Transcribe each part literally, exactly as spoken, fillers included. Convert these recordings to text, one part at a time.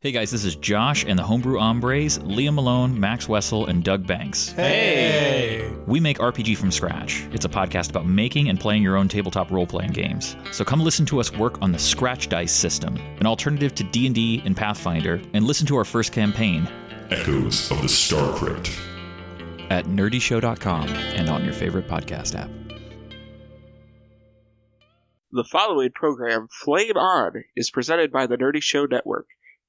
Hey guys, this is Josh and the Homebrew Hombres, Liam Malone, Max Wessel, and Doug Banks. Hey! We make R P G From Scratch. It's a podcast about making and playing your own tabletop role-playing games. So come listen to us work on the Scratch Dice system, an alternative to D and D and Pathfinder, and listen to our first campaign, Echoes of the Star Crypt, at nerdy show dot com and on your favorite podcast app. The following program, Flame On, is presented by the Nerdy Show Network.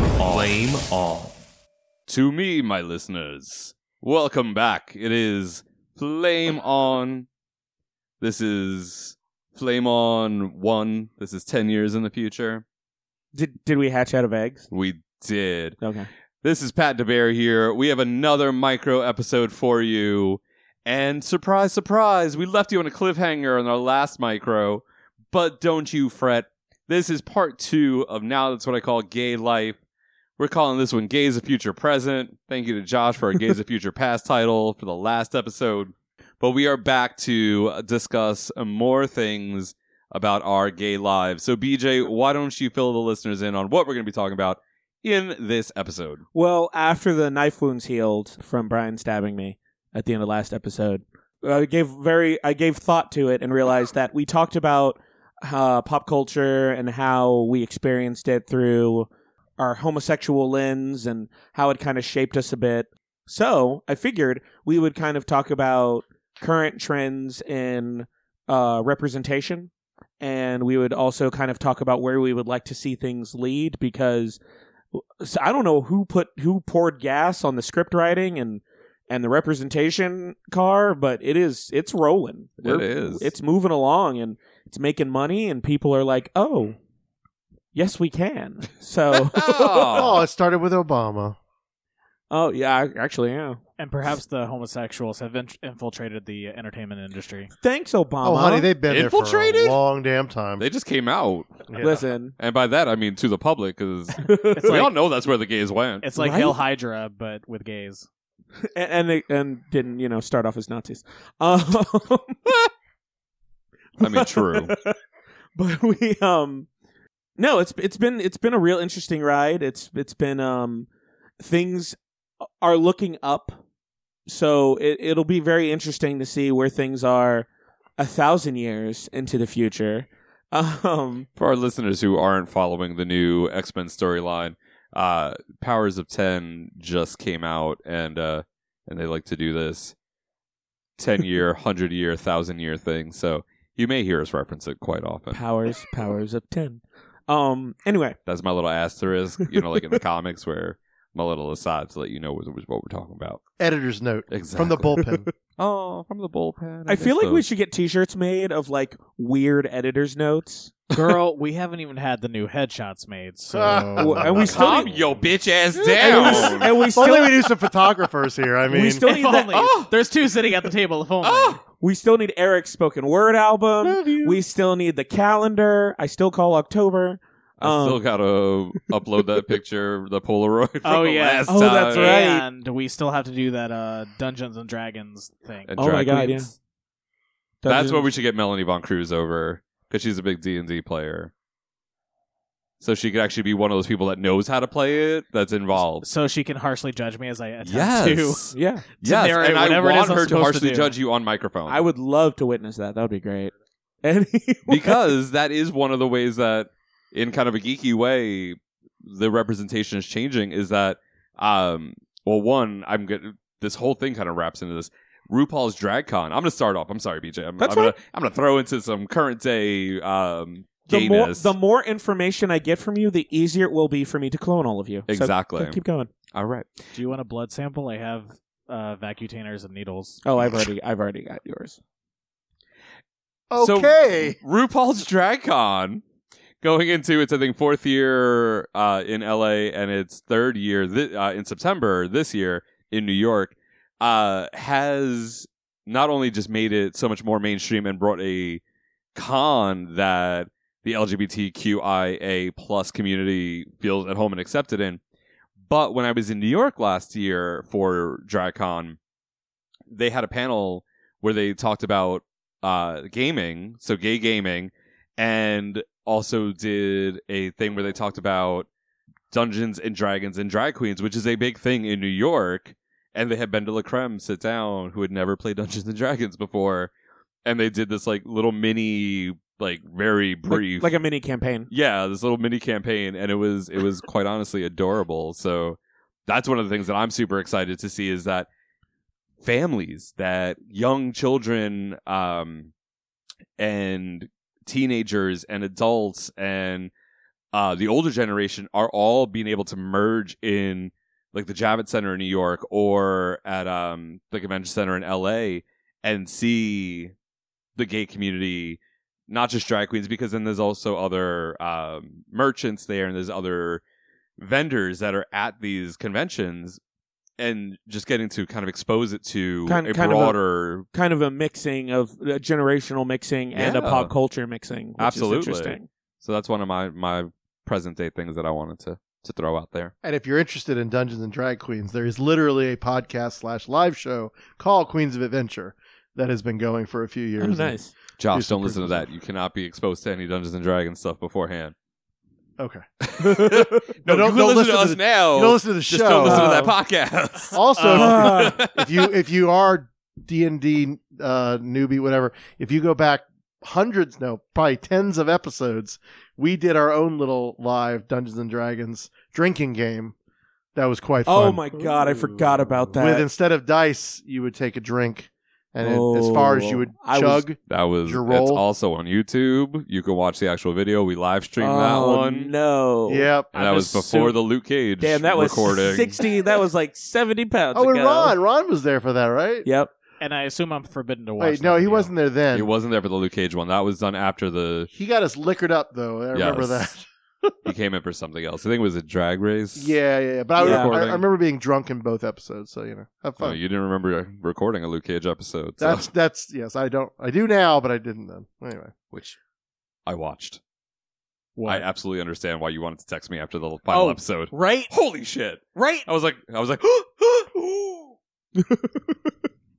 Flame On. To me, my listeners, welcome back. It is Flame On. This is Flame On one. This is ten years in the future. Did did we hatch out of eggs? We did. Okay. This is Pat DeVere here. We have another micro episode for you. And surprise, surprise, we left you on a cliffhanger on our last micro. But don't you fret. This is part two of Now That's What I Call Gay Life. We're calling this one Gays of Future Present. Thank you to Josh for our Gays of Future Past title for the last episode. But we are back to discuss more things about our gay lives. So, B J, why don't you fill the listeners in on what we're going to be talking about in this episode? Well, after the knife wounds healed from Brian stabbing me at the end of the last episode, I gave very I gave thought to it and realized that we talked about uh, pop culture and how we experienced it through our homosexual lens and how it kind of shaped us a bit. So I figured we would kind of talk about current trends in uh, representation, and we would also kind of talk about where we would like to see things lead, because I don't know who put who poured gas on the script writing and and the representation car, but it is it's rolling. It is. It's moving along and it's making money, and people are like, oh, yes, we can. So, oh, it started with Obama. Oh, yeah, actually, yeah. And perhaps the homosexuals have in- infiltrated the entertainment industry. Thanks, Obama. Oh, honey, they've been infiltrated there for a long damn time. They just came out. Yeah. Listen. And by that, I mean to the public, because we like, all know that's where the gays went. It's like right? Hail Hydra, but with gays. and and, they, and didn't, you know, start off as Nazis. Um, I mean, true. But we... um. No, it's it's been it's been a real interesting ride. It's it's been um, things are looking up, so it it'll be very interesting to see where things are a thousand years into the future. Um, For our listeners who aren't following the new X-Men storyline, uh, Powers of Ten just came out, and uh, and they like to do this ten year, hundred year, thousand year thing. So you may hear us reference it quite often. Powers, Powers of Ten. Um. Anyway, that's my little asterisk. You know, like in the comics where my little aside to let you know what, what we're talking about. Editor's note. Exactly. From the bullpen. Oh, from the bullpen. I, I feel like so. we should get t-shirts made of like weird editor's notes. Girl, we haven't even had the new headshots made, so... and we still Calm need... your bitch ass down! And we, and we still... Only we do some photographers here, I mean... We still need that... Oh! There's two sitting at the table, if only. Oh! We still need Eric's spoken word album. We still need the calendar. I still call October. I um, still gotta upload that picture, the Polaroid from oh, the yeah. last oh, time. Oh, that's right. And we still have to do that uh, Dungeons and Dragons thing. And oh Dragons. my god, yeah. Dungeons. That's where we should get Melanie Von Cruz over. Because she's a big D and D player. So she could actually be one of those people that knows how to play it, that's involved. So she can harshly judge me as I attempt yes. to. Yeah. To yes, narrate and I want her to harshly to judge you on microphone. I would love to witness that. That would be great. Anyway. Because that is one of the ways that, in kind of a geeky way, the representation is changing is that, um, well, one, I'm good. This whole thing kind of wraps into this. RuPaul's DragCon. I'm going to start off. I'm sorry, B J. I'm, I'm going to throw into some current day um, gayness. The more, the more information I get from you, the easier it will be for me to clone all of you. Exactly. So keep going. All right. Do you want a blood sample? I have uh, vacutainers and needles. Oh, I've already, I've already got yours. Okay. So, RuPaul's DragCon. Going into its, I think, fourth year uh, in L A and its third year th- uh, in September this year in New York. Uh, has not only just made it so much more mainstream and brought a con that the L G B T Q I A plus community feels at home and accepted in, but when I was in New York last year for DragCon, they had a panel where they talked about uh, gaming, so gay gaming, and also did a thing where they talked about Dungeons and Dragons and drag queens, which is a big thing in New York. And they had Ben de la Creme sit down, who had never played Dungeons and Dragons before, and they did this like little mini, like very brief, like, like a mini campaign. Yeah, this little mini campaign, and it was it was quite honestly adorable. So that's one of the things that I'm super excited to see is that families, that young children, um, and teenagers and adults and uh, the older generation are all being able to merge in. Like the Javits Center in New York or at um, the Convention Center in L A and see the gay community, not just drag queens, because then there's also other um, merchants there and there's other vendors that are at these conventions and just getting to kind of expose it to kind, a kind broader... Of a, kind of a mixing of a generational mixing and yeah. a pop culture mixing, which Absolutely. is interesting. So that's one of my, my present day things that I wanted to... to throw out there. And if you're interested in Dungeons and Drag Queens, there is literally a podcast slash live show called Queens of Adventure that has been going for a few years. Oh, nice. Josh, don't listen to that. You cannot be exposed to any Dungeons and Dragons stuff beforehand. Okay. no, no, don't, you can don't listen, listen to us to the, now. You don't listen to the show. Just don't listen uh, to that podcast. Also, uh, if you if you are D and D uh, newbie, whatever, if you go back hundreds, no, probably tens of episodes, we did our own little live Dungeons and Dragons drinking game. That was quite fun. Oh my god, I forgot about that. With instead of dice, you would take a drink, and oh, it, as far as you would I chug, was, that was your roll. It's also on YouTube. You can watch the actual video. We live streamed oh, that one. No, yep, and that I'm was before su- the Luke Cage. Damn, that recording. was sixty. That was like seventy pounds. Oh, ago. and Ron, Ron was there for that, right? Yep. And I assume I'm forbidden to watch. Wait, no, he video. wasn't there then. He wasn't there for the Luke Cage one. That was done after the... He got us liquored up, though. I remember yes. that. He came in for something else. I think it was a drag race. Yeah, yeah, yeah. But yeah. I, I, I remember being drunk in both episodes, so, you know, have fun. Oh, you didn't remember recording a Luke Cage episode. So. That's, that's yes, I don't. I do now, but I didn't then. Anyway. Which I watched. What? I absolutely understand why you wanted to text me after the final oh, episode. Right? Holy shit. Right? I was like, I was like,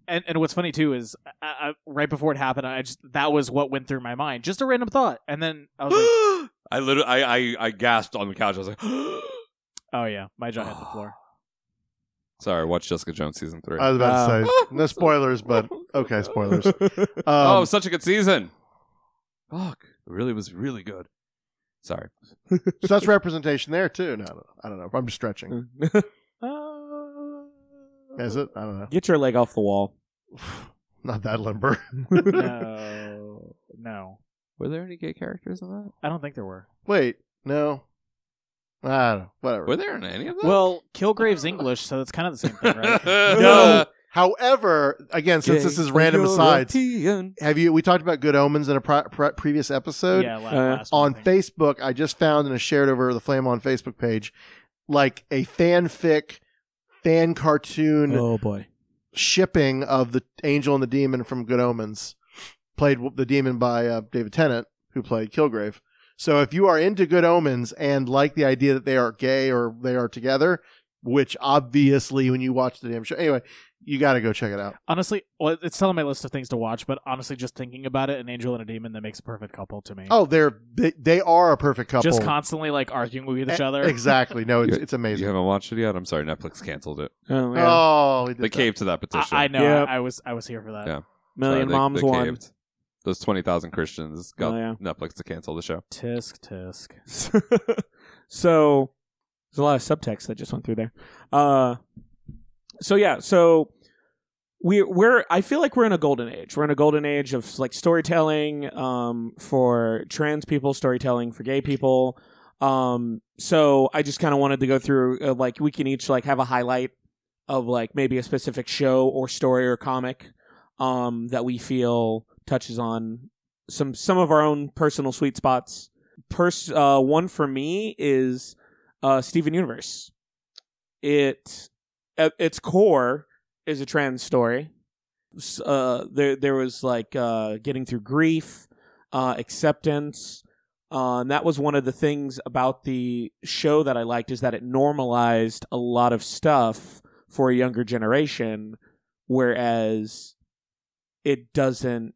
And and what's funny, too, is I, I, right before it happened, I just that was what went through my mind. Just a random thought. And then I was like... I literally, I, I, I gasped on the couch. I was like... Oh, yeah. My jaw hit the floor. Sorry, watch Jessica Jones season three. I was about uh, to say, no spoilers, but okay, spoilers. Um, oh, such a good season. Fuck. It really was really good. Sorry. So that's representation there, too. No, I don't, I don't know. I'm just stretching. Is it? I don't know. Get your leg off the wall. Not that limber. No. No. Were there any gay characters in that? I don't think there were. Wait. No. I don't know. Whatever. Were there in any of them? Well, Kilgrave's English, so it's kind of the same thing, right? No. However, again, since Gay this is random asides, have you? We talked about Good Omens in a pri- pre- previous episode. Yeah, last, uh, last on thing. Facebook, I just found and I shared over the Flame On Facebook page, like a fanfic, fan cartoon. Oh boy, shipping of the angel and the demon from Good Omens, played the demon by uh, David Tennant, who played Kilgrave. So if you are into Good Omens and like the idea that they are gay or they are together, which obviously when you watch the damn show, anyway. You got to go check it out. Honestly, well, it's still on my list of things to watch, but honestly, just thinking about it, an angel and a demon, that makes a perfect couple to me. Oh, they're, they they are a perfect couple. Just constantly like arguing with each other. Exactly. No, it's, it's amazing. You haven't watched it yet? I'm sorry, Netflix canceled it. Oh, yeah. oh we did They that. caved to that petition. I, I know. Yep. I, I was I was here for that. Yeah. Million so they, moms they won. Caved. Those twenty thousand Christians got oh, yeah. Netflix to cancel the show. Tisk, tisk. So, there's a lot of subtext that just went through there. Uh... So yeah, so we we're I feel like we're in a golden age. We're in a golden age of like storytelling um, for trans people, storytelling for gay people. Um, so I just kind of wanted to go through uh, like we can each like have a highlight of like maybe a specific show or story or comic um, that we feel touches on some some of our own personal sweet spots. Pers- uh, one for me is uh, Steven Universe. It. At its core is a trans story. Uh, there, there was like uh, getting through grief, uh, acceptance, uh, and that was one of the things about the show that I liked is that it normalized a lot of stuff for a younger generation, whereas it doesn't.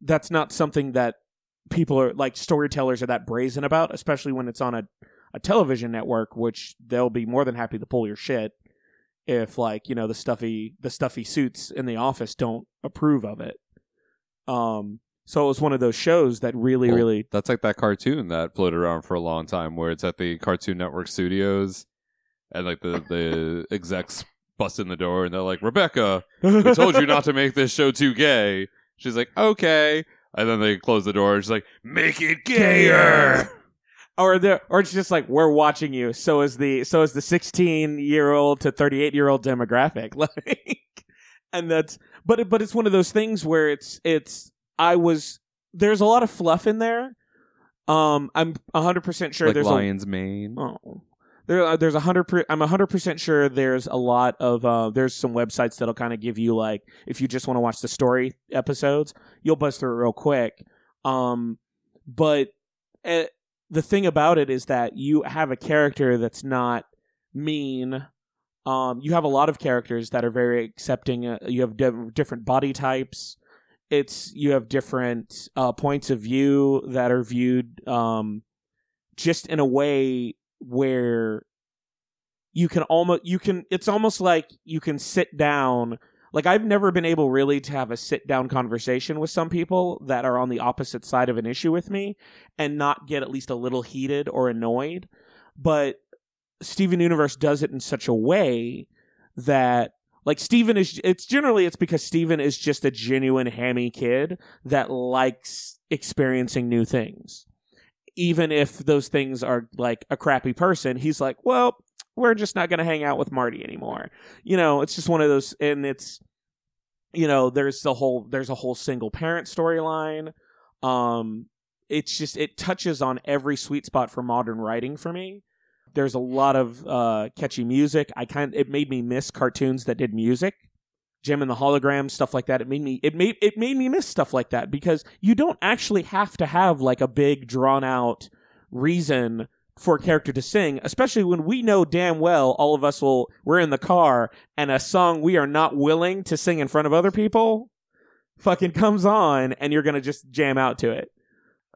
That's not something that people are like storytellers are that brazen about, especially when it's on a, a television network, which they'll be more than happy to pull your shit. If like, you know, the stuffy the stuffy suits in the office don't approve of it. Um, so it was one of those shows that really, well, really... That's like that cartoon that floated around for a long time where it's at the Cartoon Network studios and like the, the execs bust in the door and they're like, Rebecca, we told you not to make this show too gay. She's like, okay. And then they close the door and she's like, make it gayer. Or the, or it's just like we're watching you. So is the so is the sixteen year old to thirty-eight year old demographic. Like, and that's but but it's one of those things where it's it's I was there's a lot of fluff in there. Um, I'm one hundred percent sure like there's lion's a, mane. Oh, there there's one hundred. I'm one hundred percent sure there's a lot of uh, there's some websites that'll kind of give you like if you just want to watch the story episodes, you'll buzz through it real quick. Um, but. It, The thing about it is that you have a character that's not mean. Um, you have a lot of characters that are very accepting. Uh, you have d- different body types. It's you have different uh, points of view that are viewed um, just in a way where you can almost you can. It's almost like you can sit down. Like I've never been able really to have a sit down conversation with some people that are on the opposite side of an issue with me and not get at least a little heated or annoyed. But Steven Universe does it in such a way that like Steven is it's generally it's because Steven is just a genuine hammy kid that likes experiencing new things. Even if those things are like a crappy person, he's like, well, we're just not going to hang out with Marty anymore. You know, it's just one of those, and it's, you know, there's the whole, there's a whole single parent storyline. Um, it's just, it touches on every sweet spot for modern writing for me. There's a lot of uh, catchy music. I kind of, it made me miss cartoons that did music. Jim and the Holograms, stuff like that. It made me, it made, it made me miss stuff like that because you don't actually have to have like a big drawn out reason for a character to sing, especially when we know damn well all of us will, we're in the car and a song we are not willing to sing in front of other people fucking comes on and you're going to just jam out to it.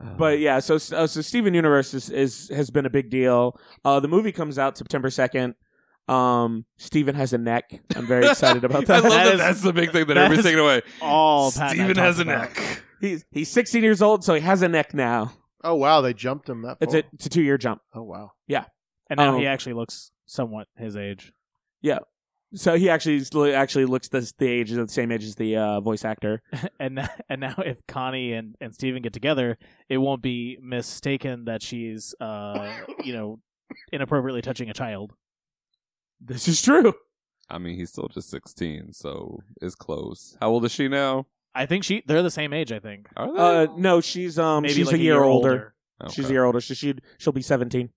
Uh, but yeah, so so Steven Universe is, is has been a big deal. Uh, the movie comes out September second. Um, Steven has a neck. I'm very excited about that. I love that, that is, that's the big thing that, that everybody's taking away. All Steven has a about. neck. He's, he's sixteen years old, so he has a neck now. Oh, wow. They jumped him that far. It's a, it's a two-year jump. Oh, wow. Yeah. And now um, he actually looks somewhat his age. Yeah. So he actually actually looks this, the age the same age as the uh, voice actor. and and now if Connie and, and Steven get together, it won't be mistaken that she's, uh, you know, inappropriately touching a child. This is true. I mean, he's still just sixteen, so it's close. How old is she now? I think she. They're the same age. I think. Are they? Uh, no, she's um. Maybe she's like a, year a year older. older. Okay. She's a year older. She she'd, she'll be seventeen.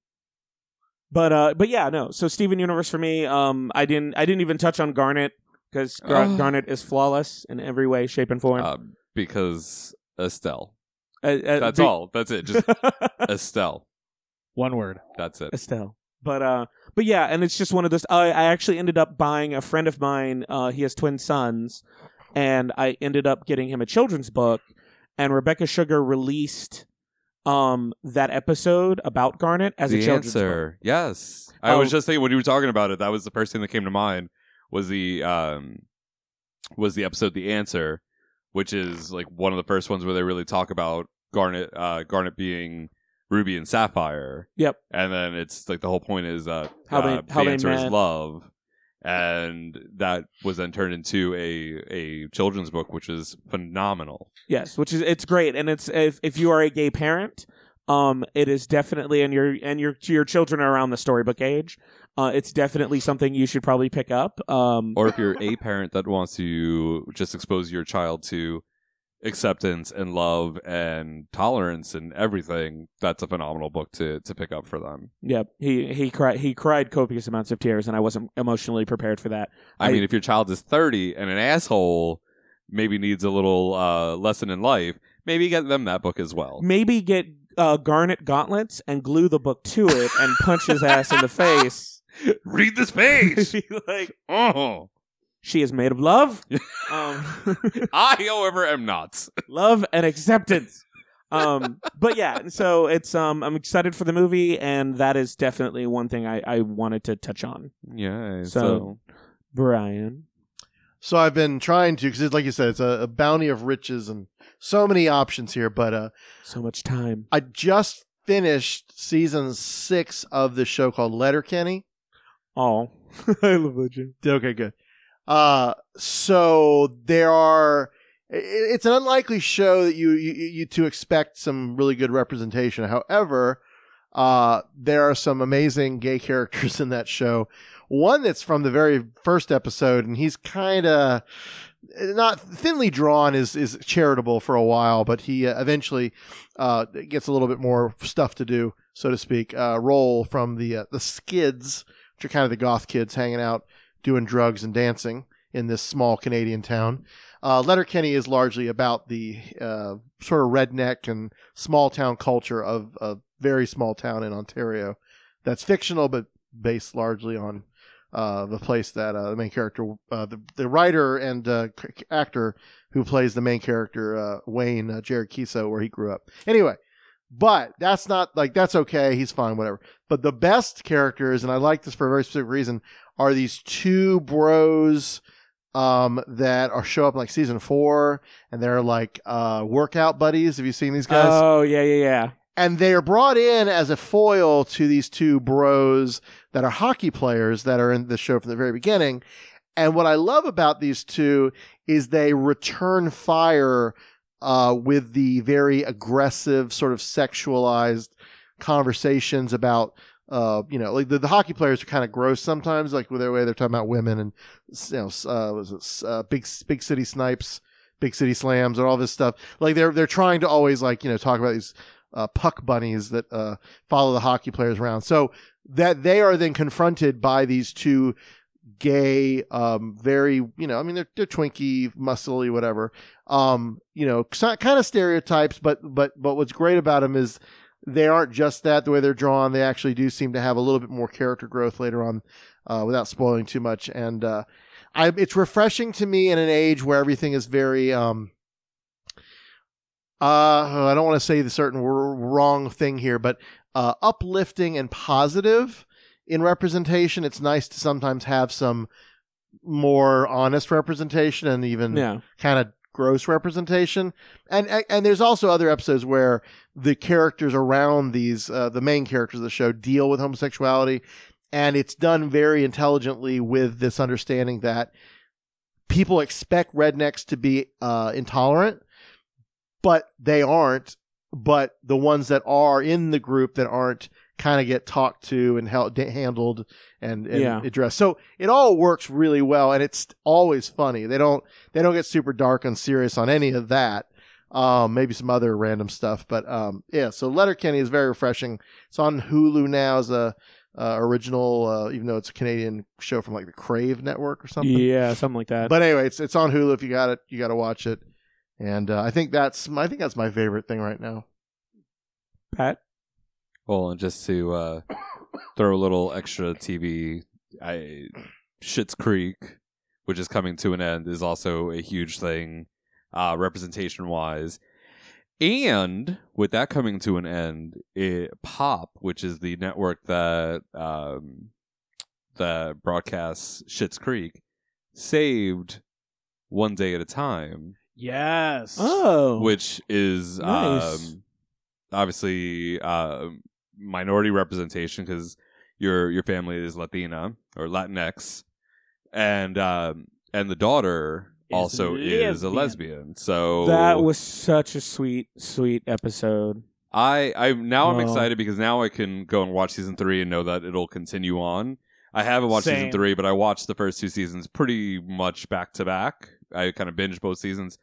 But uh, but yeah, no. So Steven Universe for me. Um, I didn't I didn't even touch on Garnet because Gar- uh, Garnet is flawless in every way, shape, and form. Uh, because Estelle. Uh, uh, That's be- all. That's it. Just Estelle. One word. That's it. Estelle. But uh, but yeah, and it's just one of those. I, I actually ended up buying a friend of mine. Uh, he has twin sons, and I ended up getting him a children's book. And Rebecca Sugar released um that episode about Garnet as the a children's answer. Book. Yes, I um, was just saying when you were talking about it, that was the first thing that came to mind. Was the um was the episode The Answer, which is like one of the first ones where they really talk about Garnet. Uh, Garnet being Ruby and Sapphire. Yep. And then it's like the whole point is uh, how they, uh, how the answer is love, and that was then turned into a a children's book, which is phenomenal. Yes, which is it's great, and it's if, if you are a gay parent, um, it is definitely and your and your your children are around the storybook age. Uh, it's definitely something you should probably pick up. Um, or if you're a parent that wants to just expose your child to acceptance and love and tolerance and everything, that's a phenomenal book to to pick up for them. Yep. He he cried he cried copious amounts of tears, and I wasn't emotionally prepared for that. I, I mean, if your child is thirty and an asshole, maybe needs a little uh, lesson in life, maybe get them that book as well. Maybe get uh, Garnet gauntlets and glue the book to it and punch his ass in the face. Read this page. She's like, oh. She is made of love. Um, I, however, am not. Love and acceptance. Um, but yeah, so it's um, I'm excited for the movie, and that is definitely one thing I, I wanted to touch on. Yeah. So, so, Brian. So I've been trying to, because like you said, it's a, a bounty of riches and so many options here, but uh, so much time. I just finished season six of this show called Letterkenny. Oh, I love that show. Okay, good. Uh, so there are, it, it's an unlikely show that you, you, you to expect some really good representation. However, uh, there are some amazing gay characters in that show. One that's from the very first episode, and he's kind of not thinly drawn is, is charitable for a while, but he uh, eventually, uh, gets a little bit more stuff to do, so to speak, uh, role from the, uh, the Skids, which are kind of the goth kids hanging out, doing drugs and dancing in this small Canadian town. Uh, Letterkenny is largely about the uh, sort of redneck and small town culture of a very small town in Ontario. That's fictional, but based largely on uh, the place that uh, the main character, uh, the, the writer and uh, actor who plays the main character, uh, Wayne uh, Jared Kiso, where he grew up. Anyway, but that's not like, that's okay. He's fine, whatever. But the best characters, and I like this for a very specific reason, are these two bros um, that are show up in like season four, and they're like uh, workout buddies. Have you seen these guys? Oh, yeah, yeah, yeah. And they are brought in as a foil to these two bros that are hockey players that are in the show from the very beginning. And what I love about these two is they return fire uh, with the very aggressive, sort of sexualized conversations about Uh, you know, like the, the hockey players are kind of gross sometimes, like with their way they're talking about women and, you know, uh, was it, uh, big big city snipes, big city slams, and all this stuff. Like they're they're trying to always like you know talk about these uh, puck bunnies that uh, follow the hockey players around. So that they are then confronted by these two gay, um, very you know, I mean they're they're twinky, muscly, whatever, um, you know, kind of stereotypes. But but but what's great about them is, they aren't just that the way they're drawn. They actually do seem to have a little bit more character growth later on, uh, without spoiling too much. And uh, I, it's refreshing to me in an age where everything is very, um, uh, I don't want to say the certain w- wrong thing here, but uh, uplifting and positive in representation. It's nice to sometimes have some more honest representation and even yeah. kind of gross representation, and and there's also other episodes where the characters around these uh, the main characters of the show deal with homosexuality, and it's done very intelligently with this understanding that people expect rednecks to be uh, intolerant, but they aren't. But the ones that are in the group that aren't kind of get talked to and held, handled and, and yeah. addressed. So it all works really well, and it's always funny. They don't they don't get super dark and serious on any of that. Um, maybe some other random stuff, but um, yeah. So Letterkenny is very refreshing. It's on Hulu now as a uh, original, uh, even though it's a Canadian show from like the Crave Network or something. Yeah, something like that. But anyway, it's it's on Hulu. If you got it, you got to watch it. And uh, I think that's I think that's my favorite thing right now. Pat? Well, and just to uh, throw a little extra T V, I, Schitt's Creek, which is coming to an end, is also a huge thing, uh, representation-wise. And with that coming to an end, it, Pop, which is the network that um, that broadcasts Schitt's Creek, saved One Day at a Time. Yes. Oh. Which is nice. um, obviously uh, minority representation because your your family is Latina or Latinx, and um, and the daughter is also lesbian. is a lesbian. So that was such a sweet, sweet episode. I I now I'm oh. excited because now I can go and watch season three and know that it'll continue on. I haven't watched Same. season three, but I watched the first two seasons pretty much back to back. I kind of binged both seasons,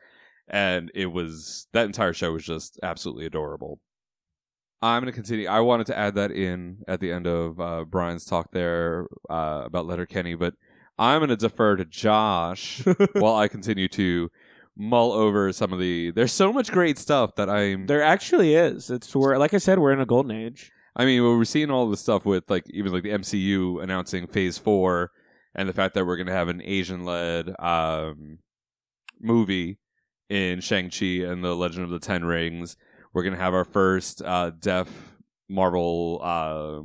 and it was that entire show was just absolutely adorable. I'm going to continue. I wanted to add that in at the end of uh, Brian's talk there uh, about Letterkenny, but I'm going to defer to Josh while I continue to mull over some of the. There's so much great stuff that I'm. There actually is. It's we're like I said, we're in a golden age. I mean, we're seeing all this stuff with like even like the M C U announcing Phase Four, and the fact that we're going to have an Asian-led. Um, movie in Shang-Chi and the Legend of the Ten Rings. We're gonna have our first uh deaf Marvel uh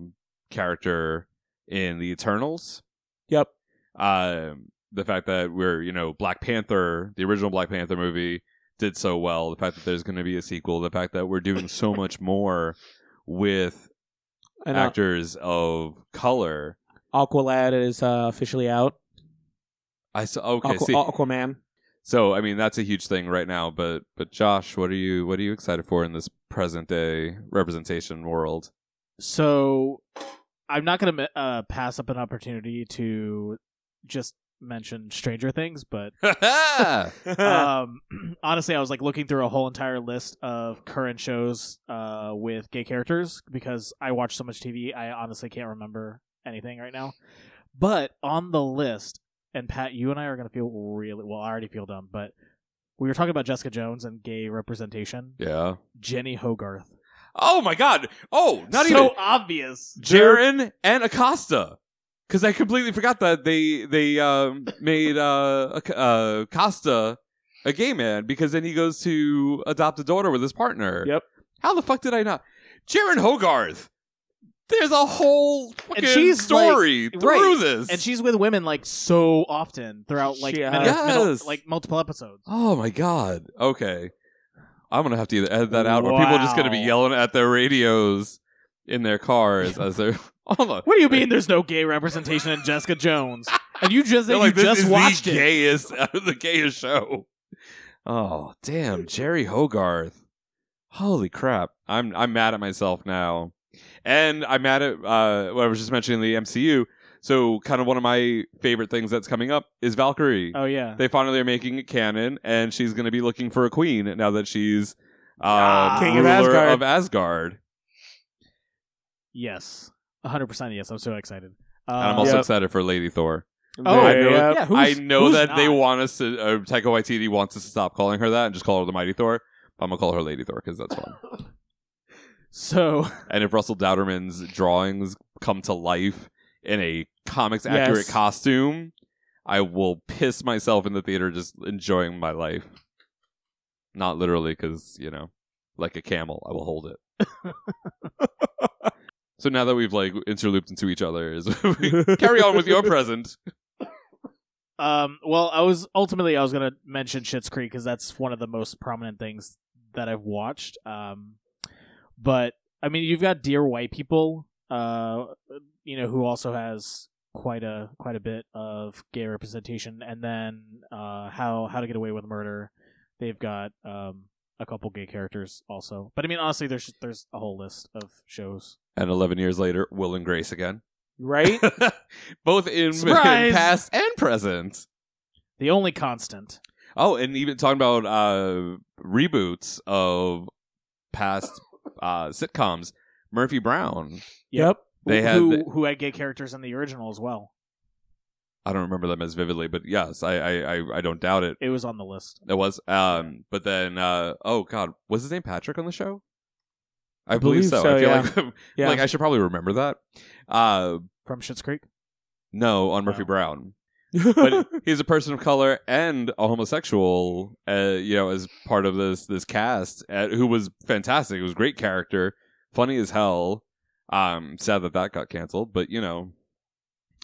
character in the Eternals. Yep. Uh, the fact that we're, you know, Black Panther, the original Black Panther movie did so well, the fact that there's gonna be a sequel, the fact that we're doing so much more with and, uh, actors of color. Aqualad is uh, officially out. I saw okay Aqu- see. Aquaman. So, I mean, that's a huge thing right now. But, but Josh, what are you what are you excited for in this present day representation world? So, I'm not going to uh, pass up an opportunity to just mention Stranger Things, but um, honestly, I was like looking through a whole entire list of current shows uh, with gay characters because I watch so much T V. I honestly can't remember anything right now. But on the list. And Pat, you and I are going to feel really... Well, I already feel dumb, but we were talking about Jessica Jones and gay representation. Yeah. Jeri Hogarth. Oh, my God. Oh, not so even... So obvious. Jaren and Acosta. Because I completely forgot that they they um, made uh, uh, Acosta a gay man because then he goes to adopt a daughter with his partner. Yep. How the fuck did I not... Jeri Hogarth. There's a whole fucking she's story like, through right. this. And she's with women like so often throughout like, many, yes. middle, like multiple episodes. Oh my God. Okay. I'm going to have to either edit that out wow. or people are just going to be yelling at their radios in their cars as they're on the. What do you mean there's no gay representation in Jessica Jones? And you just, you like, just watched the it. Gayest, uh, the gayest show. Oh, damn. Jeri Hogarth. Holy crap. I'm I'm mad at myself now. And I'm at it, uh, what I was just mentioning, the M C U. So kind of one of my favorite things that's coming up is Valkyrie. Oh, yeah. They finally are making it canon, and she's going to be looking for a queen now that she's uh, King ruler of Asgard. of Asgard. Yes. one hundred percent yes. I'm so excited. Uh, and I'm also yep. excited for Lady Thor. Oh, I know, yeah. Yeah, who's, I know that not? They want us to, uh, Taika Waititi wants us to stop calling her that and just call her the Mighty Thor. But I'm going to call her Lady Thor because that's fun. So, and if Russell Dowderman's drawings come to life in a comics accurate yes. costume, I will piss myself in the theater just enjoying my life. Not literally, because, you know, like a camel, I will hold it. So now that we've like interlooped into each other, is carry on with your present. Um. Well, I was ultimately I was gonna mention Schitt's Creek because that's one of the most prominent things that I've watched. Um. But, I mean, you've got Dear White People, uh, you know, who also has quite a quite a bit of gay representation. And then uh, How How to Get Away with Murder. They've got um, a couple gay characters also. But, I mean, honestly, there's there's a whole list of shows. and eleven years later, Will and Grace again. Right? Both in, in past and present. The only constant. Oh, and even talking about uh, reboots of past uh, sitcoms, Murphy Brown. Yep. They had who, who had gay characters in the original as well. I don't remember them as vividly, but yes, I I, I, I don't doubt it. It was on the list. It was. Um, but then, uh, oh God, was his name Patrick on the show? I, I believe, believe so. so. I feel yeah. like yeah. like I should probably remember that. Uh, From Schitt's Creek? No, on Murphy no. Brown. But he's a person of color and a homosexual, uh, you know, as part of this this cast, uh, who was fantastic. It was a great character, funny as hell. Um, sad that that got canceled, but you know,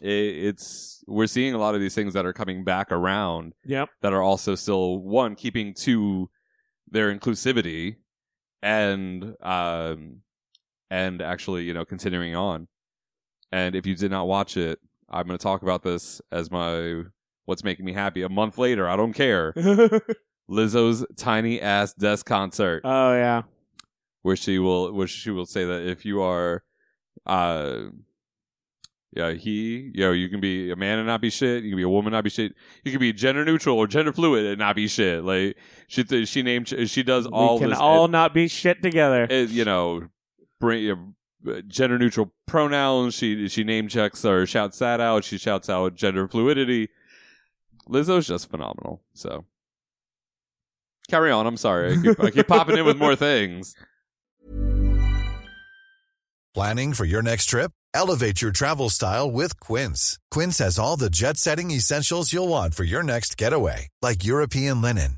it, it's we're seeing a lot of these things that are coming back around. Yep. That are also still one keeping to their inclusivity and um and actually you know continuing on. And if you did not watch it, I'm going to talk about this as my what's making me happy a month later. I don't care. Lizzo's tiny ass desk concert. Oh yeah, where she will where she will say that if you are, uh, yeah, he, you know, you can be a man and not be shit. You can be a woman and not be shit. You can be gender neutral or gender fluid and not be shit. Like she th- she named she does all. We can this, all it, not be shit together. It, you know, bring. You know, gender neutral pronouns. She she name checks or shouts that out. She shouts out gender fluidity. Lizzo's just phenomenal. So carry on. I'm sorry. I keep, I keep popping in with more things. Planning for your next trip? Elevate your travel style with Quince. Quince has all the jet-setting essentials you'll want for your next getaway, like European linen,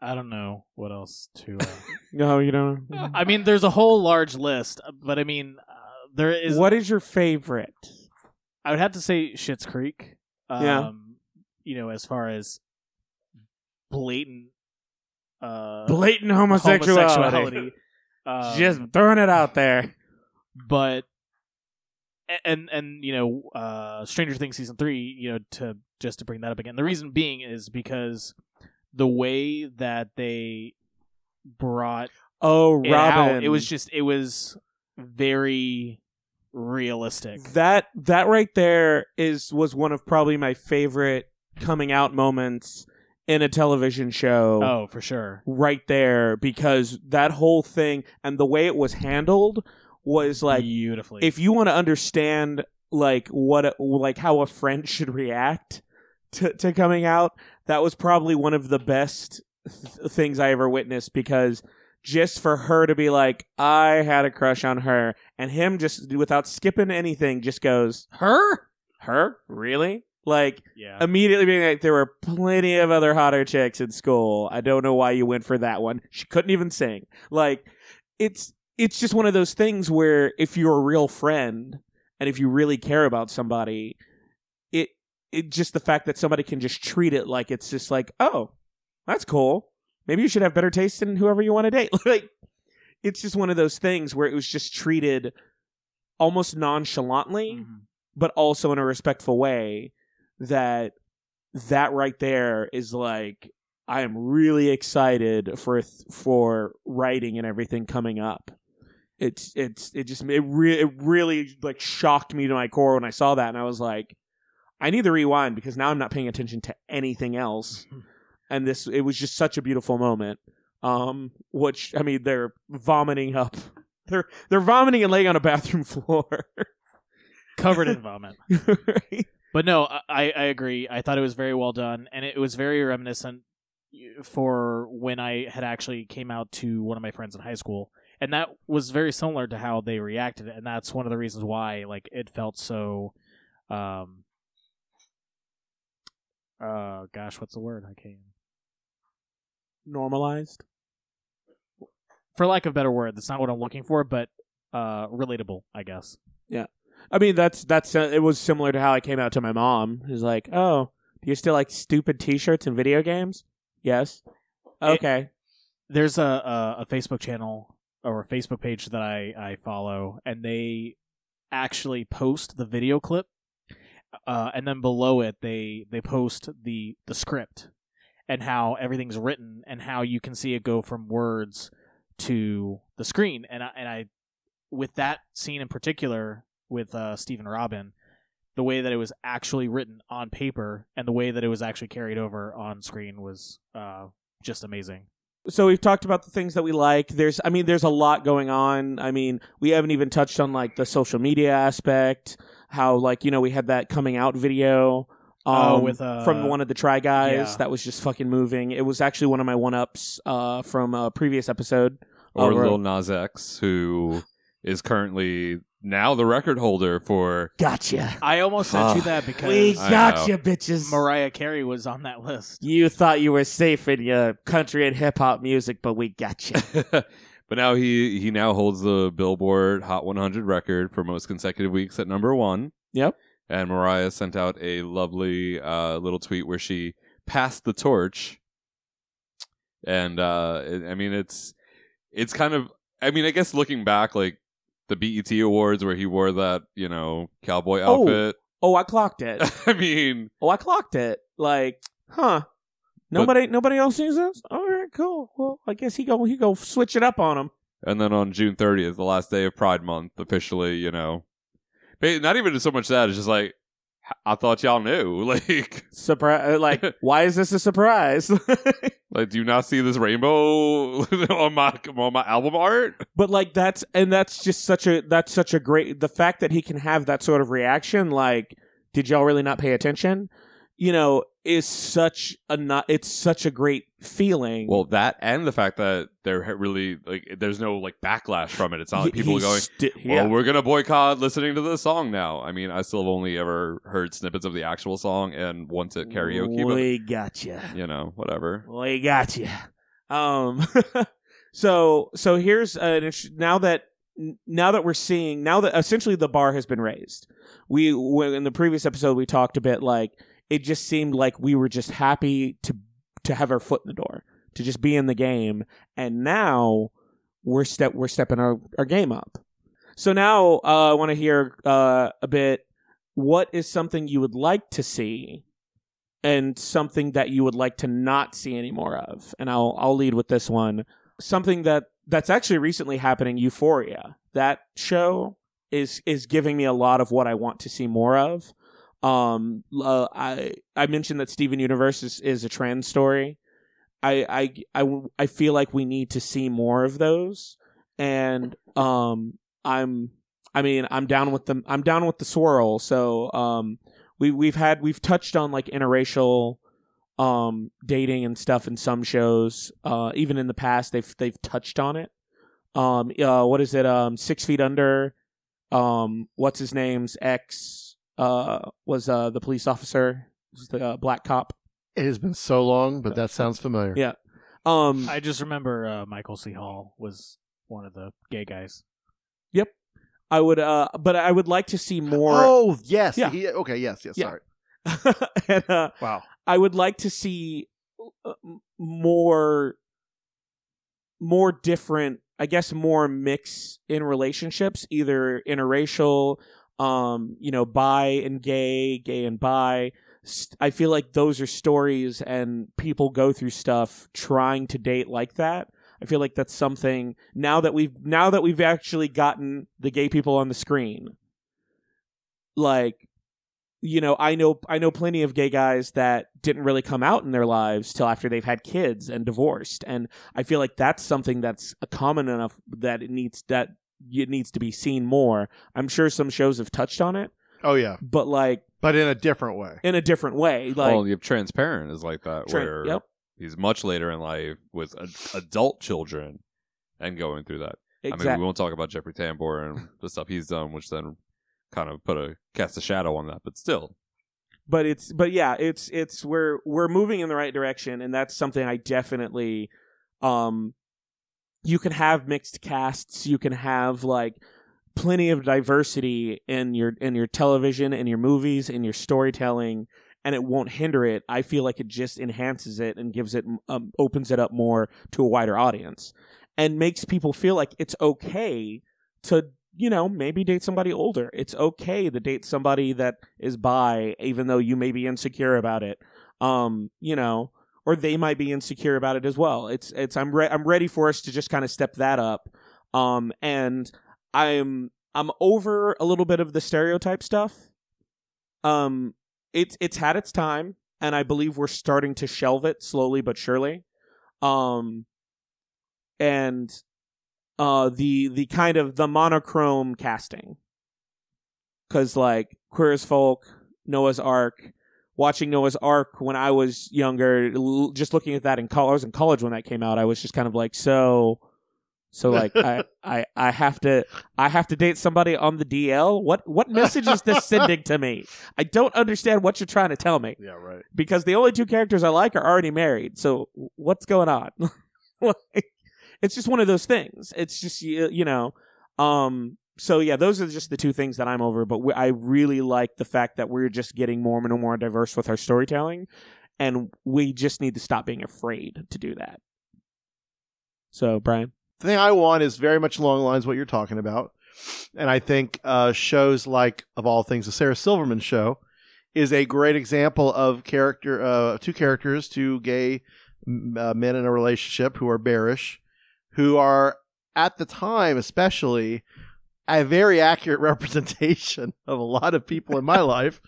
I don't know what else to... Uh... No, you don't? I mean, there's a whole large list, but I mean, uh, there is... What is your favorite? I would have to say Schitt's Creek. Um, yeah. You know, as far as blatant... Uh, blatant homosexuality. homosexuality. um, Just throwing it out there. But... And, and you know, uh, Stranger Things Season three, you know, to just to bring that up again. The reason being is because... The way that they brought oh Robin, it, out, it was just it was very realistic. That that right there is was one of probably my favorite coming out moments in a television show. Oh, for sure, right there, because that whole thing and the way it was handled was like beautifully. If you want to understand like what a, like how a friend should react to to coming out. That was probably one of the best th- things I ever witnessed, because just for her to be like, I had a crush on her, and him just, without skipping anything, just goes, her? Her? Really? Like, yeah. Immediately being like, there were plenty of other hotter chicks in school. I don't know why you went for that one. She couldn't even sing. Like, it's it's just one of those things where if you're a real friend, and if you really care about somebody... It just the fact that somebody can just treat it like it's just like, oh, that's cool. Maybe you should have better taste in whoever you want to date. Like, it's just one of those things where it was just treated almost nonchalantly, mm-hmm. but also in a respectful way. That that right there is like, I am really excited for for writing and everything coming up. It's it's it just it really it really like shocked me to my core when I saw that, and I was like. I need to rewind because now I'm not paying attention to anything else. And this, it was just such a beautiful moment. Um, which, I mean, they're vomiting up. They're they're vomiting and laying on a bathroom floor. Covered in vomit. Right? But no, I, I agree. I thought it was very well done, and it was very reminiscent for when I had actually came out to one of my friends in high school, and that was very similar to how they reacted, and that's one of the reasons why, like, it felt so, um, uh, gosh, what's the word? I can't. Normalized? For lack of a better word, that's not what I'm looking for, but uh, relatable, I guess. Yeah. I mean, that's that's uh, it was similar to how I came out to my mom, who's like, "Oh, do you still like stupid T-shirts and video games?" Yes. Okay. It, there's a, a a Facebook channel or a Facebook page that I, I follow, and they actually post the video clip, uh, and then below it they they post the the script and how everything's written and how you can see it go from words to the screen, and I, and I with that scene in particular. With uh, Stephen Robin, the way that it was actually written on paper and the way that it was actually carried over on screen was uh, just amazing. So we've talked about the things that we like. There's, I mean, there's a lot going on. I mean, we haven't even touched on like the social media aspect. How, like, you know, we had that coming out video um, oh, with, uh, from one of the Try Guys yeah. that was just fucking moving. It was actually one of my one ups uh, from a previous episode. Or uh, Lil Nas X, who is currently. Now the record holder for... Gotcha. I almost sent you that because... We gotcha, bitches. Mariah Carey was on that list. You thought you were safe in your country and hip-hop music, but we gotcha. But now he, he now holds the Billboard Hot one hundred record for most consecutive weeks at number one. Yep. And Mariah sent out a lovely uh, little tweet where she passed the torch. And, uh, I mean, it's it's kind of... I mean, I guess looking back, like, the B E T Awards where he wore that, you know, cowboy outfit. Oh, oh I clocked it. I mean... Oh, I clocked it. Like, huh. Nobody but, nobody else sees this? All right, cool. Well, I guess he go, he go switch it up on him. And then on June thirtieth, the last day of Pride Month, officially, you know... Not even so much that. It's just like, I thought y'all knew. Like... Surprise. Like, why is this a surprise? Like, do you not see this rainbow on my on my album art? But like that's and that's just such a that's such a great the fact that he can have that sort of reaction. Like, did y'all really not pay attention? You know, is such a not it's such a great feeling. Well, that and the fact that there really like there's no like backlash from it. It's not like people He's are going, sti- well, yeah. we're gonna boycott listening to this song now. I mean, I still have only ever heard snippets of the actual song and once at karaoke. We but, gotcha. You know, whatever. We gotcha. Um, so so here's an now that now that we're seeing now that essentially the bar has been raised. We in the previous episode we talked a bit like. It just seemed like we were just happy to to have our foot in the door, to just be in the game, and now we're step we're stepping our, our game up. So now uh, I want to hear uh, a bit. What is something you would like to see, and something that you would like to not see any more of? And I'll I'll lead with this one. Something that, that's actually recently happening. Euphoria. That show is is giving me a lot of what I want to see more of. Um, uh, I I mentioned that Steven Universe is, is a trans story. I, I I I feel like we need to see more of those, and um, I'm I mean I'm down with the I'm down with the swirl. So um, we we've had we've touched on like interracial, um, dating and stuff in some shows. Uh, even in the past they've they've touched on it. Um, uh, what is it? Um, Six Feet Under. Um, what's his name's ex. Uh, was uh, the police officer, was the uh, black cop. It has been so long, but that sounds familiar. Yeah. Um, I just remember uh, Michael C. Hall was one of the gay guys. Yep. I would, uh, but I would like to see more. Oh, yes. Yeah. He, okay, yes, yes, yeah. Sorry. and, uh, wow. I would like to see more, more different, I guess, more mix in relationships, either interracial, Um, you know, bi and gay, gay and bi. St- I feel like those are stories, and people go through stuff trying to date like that. I feel like that's something now that we've now that we've actually gotten the gay people on the screen. Like, you know, I know I know plenty of gay guys that didn't really come out in their lives till after they've had kids and divorced, and I feel like that's something that's common enough that it needs that. It needs to be seen more. I'm sure some shows have touched on it, Oh yeah, but like, but in a different way. In a different way, like well, you have Transparent is like that, tra- where yep. he's much later in life with a- adult children and going through that. Exactly. I mean, we won't talk about Jeffrey Tambor and the stuff he's done, which then kind of put a cast a shadow on that, but still. But it's but yeah, it's it's we're we're moving in the right direction, and that's something I definitely. Um, you can have mixed casts. You can have like. Plenty of diversity in your in your television, in your movies, in your storytelling, and it won't hinder it. I feel like it just enhances it and gives it um, opens it up more to a wider audience, and makes people feel like it's okay to, you know, maybe date somebody older. It's okay to date somebody that is bi, even though you may be insecure about it. Um, you know, or they might be insecure about it as well. It's it's I'm re- I'm ready for us to just kind of step that up, um, and. I'm I'm over a little bit of the stereotype stuff. Um, it's it's had its time, and I believe we're starting to shelve it slowly but surely. Um, and uh, the the kind of the monochrome casting, because like Queer as Folk, Noah's Ark, watching Noah's Ark when I was younger, l- just looking at that in college. I was in college when that came out. I was just kind of like so. So like I, I I have to I have to date somebody on the D L. What what message is this sending to me? I don't understand what you're trying to tell me. Yeah, right. Because the only two characters I like are already married. So what's going on? Like, it's just one of those things. It's just you, you know. Um. So yeah, those are just the two things that I'm over. But we, I really like the fact that we're just getting more and more diverse with our storytelling, and we just need to stop being afraid to do that. So Brian. The thing I want is very much along the lines of what you're talking about. And I think uh, shows like, of all things, the Sarah Silverman Show is a great example of character, uh, two characters, two gay uh, men in a relationship who are bearish, who are, at the time especially, a very accurate representation of a lot of people in my life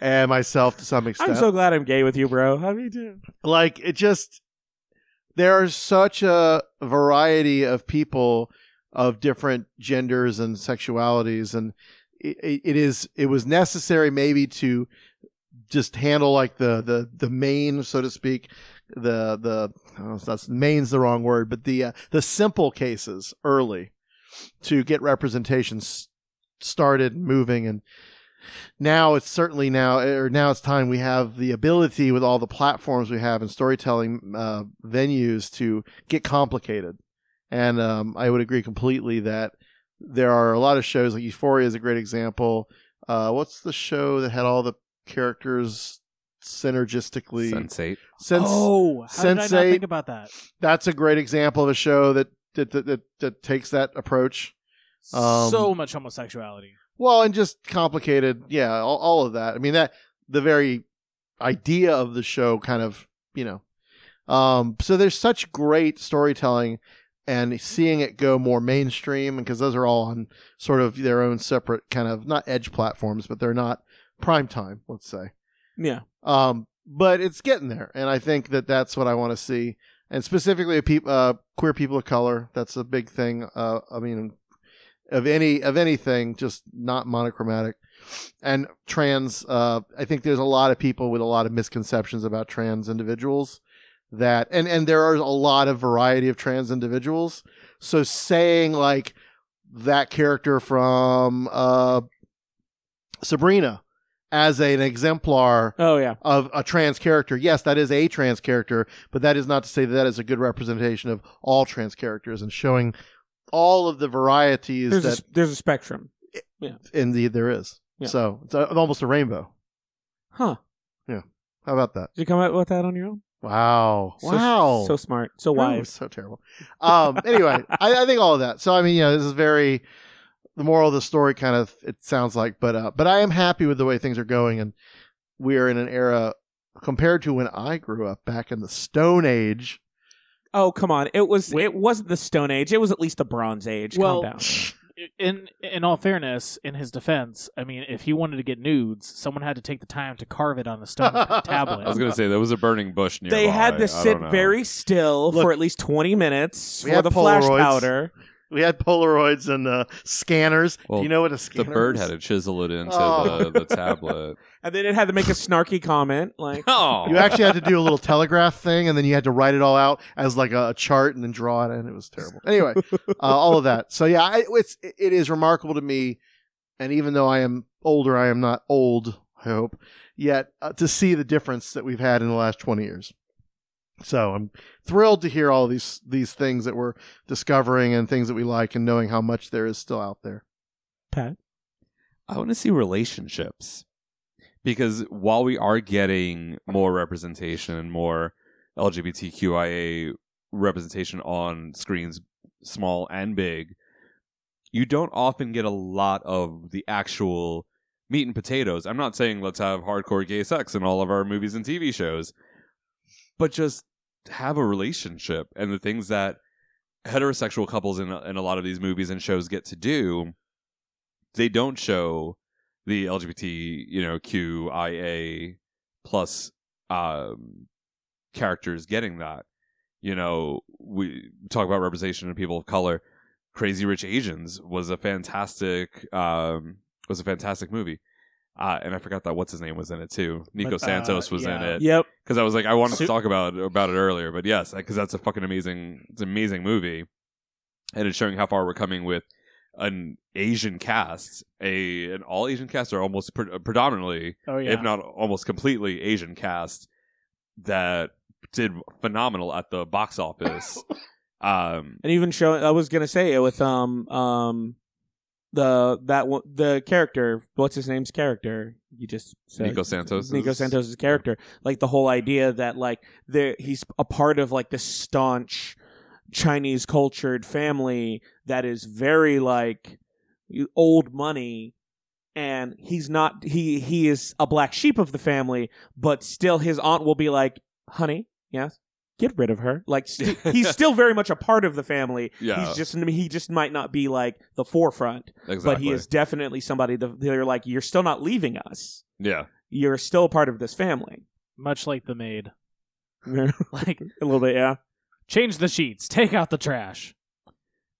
and myself to some extent. I'm so glad I'm gay with you, bro. How do you do? Like, it just... There is such a variety of people of different genders and sexualities, and it, it is it was necessary maybe to just handle like the the the main, so to speak, the the oh, that's main's the wrong word, but the uh, the simple cases early to get representations started moving. And now it's certainly now or now it's time we have the ability with all the platforms we have and storytelling uh, venues to get complicated. And um, I would agree completely that there are a lot of shows like Euphoria is a great example. Uh, what's the show that had all the characters synergistically? Sense eight. Sense, oh, how Sense eight, did I not think about that? That's a great example of a show that that that, that, that takes that approach. Um, so much homosexuality. Well, and just complicated, yeah, all, all of that. I mean, that the very idea of the show kind of, you know. Um, so there's such great storytelling and seeing it go more mainstream, because those are all on sort of their own separate kind of, not edge platforms, but they're not prime time, let's say. Yeah. Um, but it's getting there, and I think that that's what I want to see. And specifically, a pe- uh, queer people of color, that's a big thing. Uh, I mean... Of any of anything, just not monochromatic, and trans. Uh, I think there's a lot of people with a lot of misconceptions about trans individuals, that and and there are a lot of variety of trans individuals. So saying like that character from uh, Sabrina as a, an exemplar, oh, yeah. of a trans character. Yes, that is a trans character, but that is not to say that that is a good representation of all trans characters and showing. All of the varieties there's that... A, there's a spectrum. Yeah. Indeed, there is. Yeah. So, it's a, almost a rainbow. Huh. Yeah. How about that? Did you come up with that on your own? Wow. So, wow. So smart. So wise. So terrible. Um, anyway, I, I think all of that. So, I mean, you know, this is very... The moral of the story kind of, it sounds like, but uh, but I am happy with the way things are going, and we are in an era compared to when I grew up back in the Stone Age. Oh, come on. It was it wasn't the Stone Age. It was at least the Bronze Age. Well, calm down. In in all fairness, in his defense, I mean, if he wanted to get nudes, someone had to take the time to carve it on a stone tablet. I was going to say, there was a burning bush nearby. They had to sit very still Look, for at least twenty minutes for the Polaroids. Flash powder. We had Polaroids and uh, scanners. Well, do you know what a scanner is? The bird had to chisel it into oh. the, the tablet. And then it had to make a snarky comment. Like, oh. You actually had to do a little telegraph thing, and then you had to write it all out as like a chart and then draw it in. It was terrible. Anyway, uh, all of that. So yeah, I, it's, it is remarkable to me. And even though I am older, I am not old, I hope, yet uh, to see the difference that we've had in the last twenty years. So I'm thrilled to hear all these these things that we're discovering and things that we like, and knowing how much there is still out there. Pat? I want to see relationships, because while we are getting more representation and more L G B T Q I A representation on screens, small and big, you don't often get a lot of the actual meat and potatoes. I'm not saying let's have hardcore gay sex in all of our movies and T V shows, but just have a relationship and the things that heterosexual couples in, in a lot of these movies and shows get to do. They don't show the L G B T, you know, Q I A plus um, characters getting that. You know, we talk about representation of people of color. Crazy Rich Asians was a fantastic um, was a fantastic movie. Uh, and I forgot that what's his name was in it too. Nico but, uh, Santos was yeah. in it. Yep. Because I was like, I wanted to talk about about it earlier, but yes, because that's a fucking amazing, it's an amazing movie, and it's showing how far we're coming with an Asian cast, a an all Asian cast, or almost pre- predominantly, oh, yeah. if not almost completely Asian cast that did phenomenal at the box office. um, and even showing, I was gonna say it with um um. The that one, the character, what's his name's character? You just said Nico Santos. Nico Santos's character, like the whole idea that like there he's a part of like the staunch Chinese cultured family that is very like old money, and he's not he he is a black sheep of the family, but still his aunt will be like, "Honey, yes." Get rid of her. Like st- he's still very much a part of the family. Yeah. He's just he just might not be like the forefront, exactly. But he is definitely somebody that they're like, you're still not leaving us. Yeah, you're still a part of this family. Much like the maid, like a little bit. Yeah, change the sheets, take out the trash.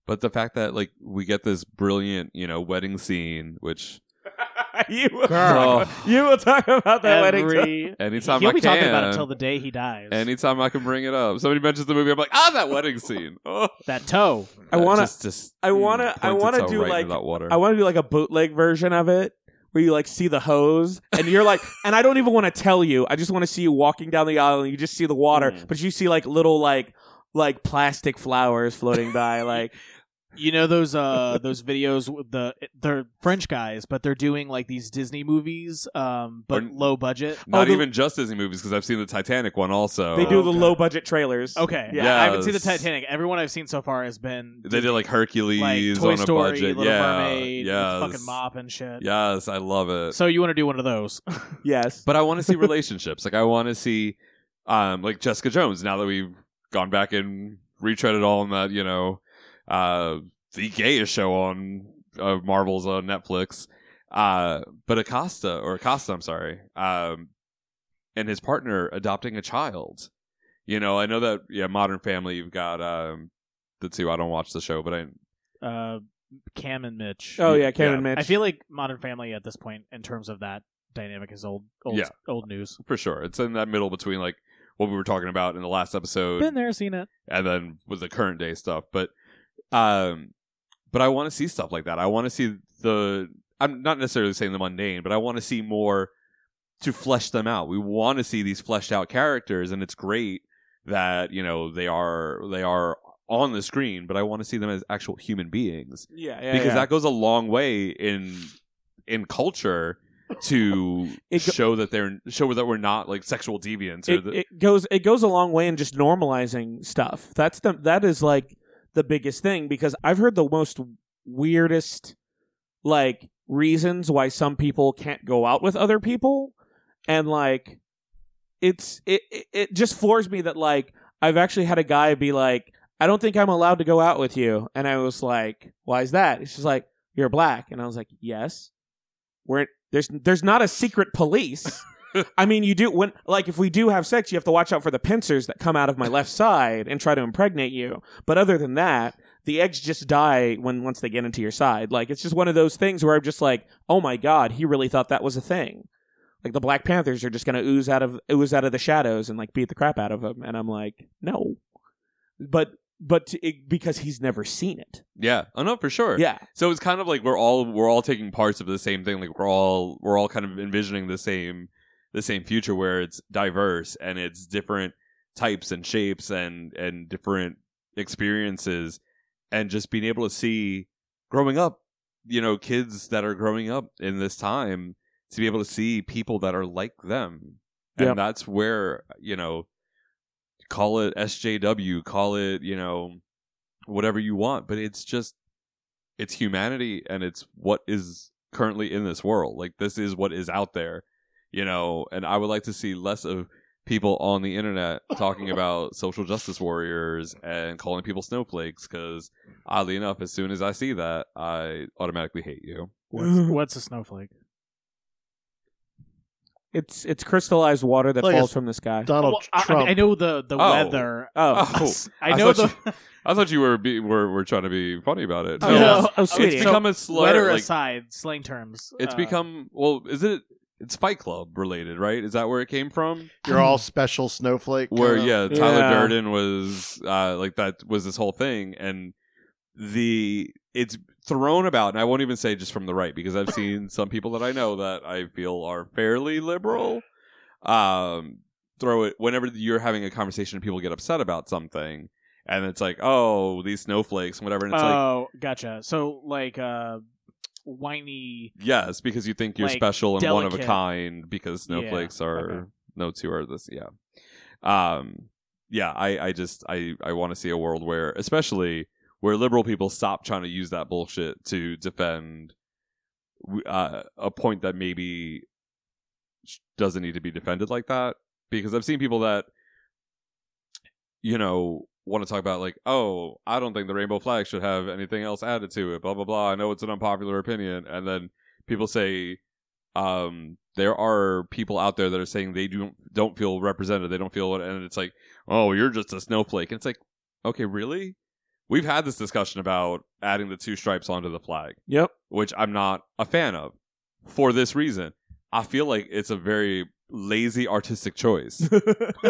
But the fact that like we get this brilliant, you know, wedding scene, which. You will, talk, you will talk about that Every, wedding. T- anytime he'll I be can. Talking about it until the day he dies. Anytime I can bring it up. Somebody mentions the movie, I'm like, ah, that wedding scene. Oh. That toe. I want to. I want to. I want to do right like. I want to do like a bootleg version of it, where you like see the hose, and you're like, and I don't even want to tell you. I just want to see you walking down the aisle, and you just see the water, mm. but you see like little like like plastic flowers floating by, like. You know those uh those videos with the they're French guys, but they're doing like these Disney movies, um, but or low budget. Not oh, the, even just Disney movies, because I've seen the Titanic one also. They do okay. the low budget trailers. Okay, yeah, yes. I haven't seen the Titanic. Everyone I've seen so far has been Disney. They did like Hercules, like, Toy on Story, a budget, Little yeah, Mermaid, yes. fucking Mop and shit. Yes, I love it. So you want to do one of those? Yes, but I want to see relationships. Like I want to see, um, like Jessica Jones. Now that we've gone back and retreaded all in that, you know. Uh, the gayest show on uh, Marvel's on Netflix, uh, but Acosta or Acosta, I'm sorry, um, and his partner adopting a child. You know, I know that yeah, Modern Family. You've got um, the two. I don't watch the show, but I uh, Cam and Mitch. Oh yeah, Cam yeah. and Mitch. I feel like Modern Family at this point, in terms of that dynamic, is old, old, yeah. old news for sure. It's in that middle between like what we were talking about in the last episode. Been there, seen it, and then with the current day stuff, but. Um, but I want to see stuff like that. I want to see the, I'm not necessarily saying the mundane, but I want to see more to flesh them out. We want to see these fleshed out characters, and it's great that, you know, they are, they are on the screen, but I want to see them as actual human beings. Yeah. yeah because yeah. that goes a long way in, in culture to go- show that they're, show that we're not like sexual deviants. Or it, the- it goes, it goes a long way in just normalizing stuff. That's the, that is like. The biggest thing, because I've heard the most weirdest like reasons why some people can't go out with other people, and like it's it it just floors me that like I've actually had a guy be like, I don't think I'm allowed to go out with you, and I was like, why is that? He's just like, you're black, and I was like, yes, we're there's there's not a secret police. I mean, you do when like if we do have sex, you have to watch out for the pincers that come out of my left side and try to impregnate you. But other than that, the eggs just die when once they get into your side. Like, it's just one of those things where I'm just like, oh my God, he really thought that was a thing. Like, the Black Panthers are just going to ooze out of ooze out of the shadows and, like, beat the crap out of him. And I'm like, no. But but it, because he's never seen it. Yeah. Oh, no, for sure. Yeah. So it's kind of like we're all we're all taking parts of the same thing. Like, we're all we're all kind of envisioning the same the same future where it's diverse and it's different types and shapes and and different experiences. And just being able to see growing up, you know, kids that are growing up in this time, to be able to see people that are like them. And yep. That's where, you know, call it S J W, call it, you know, whatever you want. But it's just, it's humanity and it's what is currently in this world. Like, this is what is out there, you know. And I would like to see less of people on the internet talking about social justice warriors and calling people snowflakes, because oddly enough, as soon as I see that, I automatically hate you. What's, what's a snowflake? It's it's crystallized water that like falls from the sky. Donald well, Trump. I, I know the, the oh. weather. Oh, oh. I know I the. You, I thought you were, be, were were trying to be funny about it. No. Oh, no. oh sweetie. It's become so a slur. Weather like, aside, slang terms. It's uh, become well. Is it? It's Fight Club related, right? Is that where it came from? You're all special snowflake. Where yeah, yeah, Tyler Durden was uh, like that was this whole thing, and the it's thrown about, and I won't even say just from the right, because I've seen some people that I know that I feel are fairly liberal um, throw it whenever you're having a conversation and people get upset about something, and it's like, oh, these snowflakes and whatever, and it's oh, like, gotcha. So like uh, whiny, yes, because you think you're like special and delicate. One of a kind, because snowflakes yeah, are okay. No two are this, yeah, um, yeah. I, I just I I want to see a world where, especially, where liberal people stop trying to use that bullshit to defend uh, a point that maybe doesn't need to be defended like that. Because I've seen people that, you know, want to talk about like, oh, I don't think the rainbow flag should have anything else added to it, blah, blah, blah. I know it's an unpopular opinion. And then people say um, there are people out there that are saying they don't, don't feel represented. They don't feel it. And it's like, oh, you're just a snowflake. And it's like, okay, really? We've had this discussion about adding the two stripes onto the flag. Yep. Which I'm not a fan of for this reason. I feel like it's a very lazy artistic choice.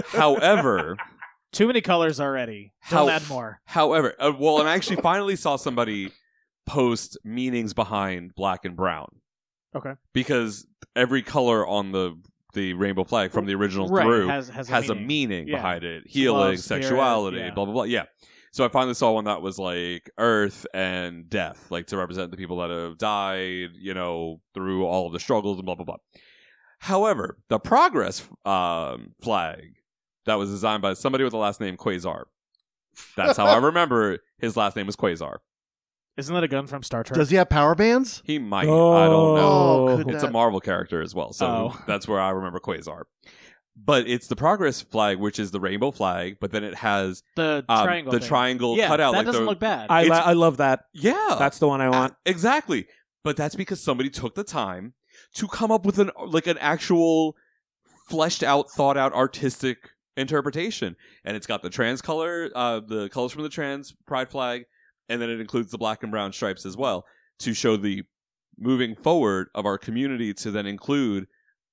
However, too many colors already. Don't add more. However, uh, well, and I actually finally saw somebody post meanings behind black and brown. Okay. Because every color on the the rainbow flag from the original right. through has, has, has a meaning, a meaning yeah. behind it. Healing, love, sexuality, spirit, yeah. blah, blah, blah. Yeah. So I finally saw one that was like Earth and Death, like to represent the people that have died, you know, through all of the struggles and blah, blah, blah. However, the Progress um, flag that was designed by somebody with the last name Quasar. That's how I remember his last name was Quasar. Isn't that a gun from Star Trek? Does he have power bands? He might. Oh, I don't know. Oh, it's that... a Marvel character as well. So oh. that's where I remember Quasar. But it's the Progress flag, which is the rainbow flag, but then it has the um, triangle, the triangle yeah, cutout. That like doesn't the, look bad. I, lo- I love that. Yeah. That's the one I want. Uh, exactly. But that's because somebody took the time to come up with an like an actual fleshed out, thought out, artistic interpretation. And it's got the trans color, uh, the colors from the trans pride flag, and then it includes the black and brown stripes as well to show the moving forward of our community to then include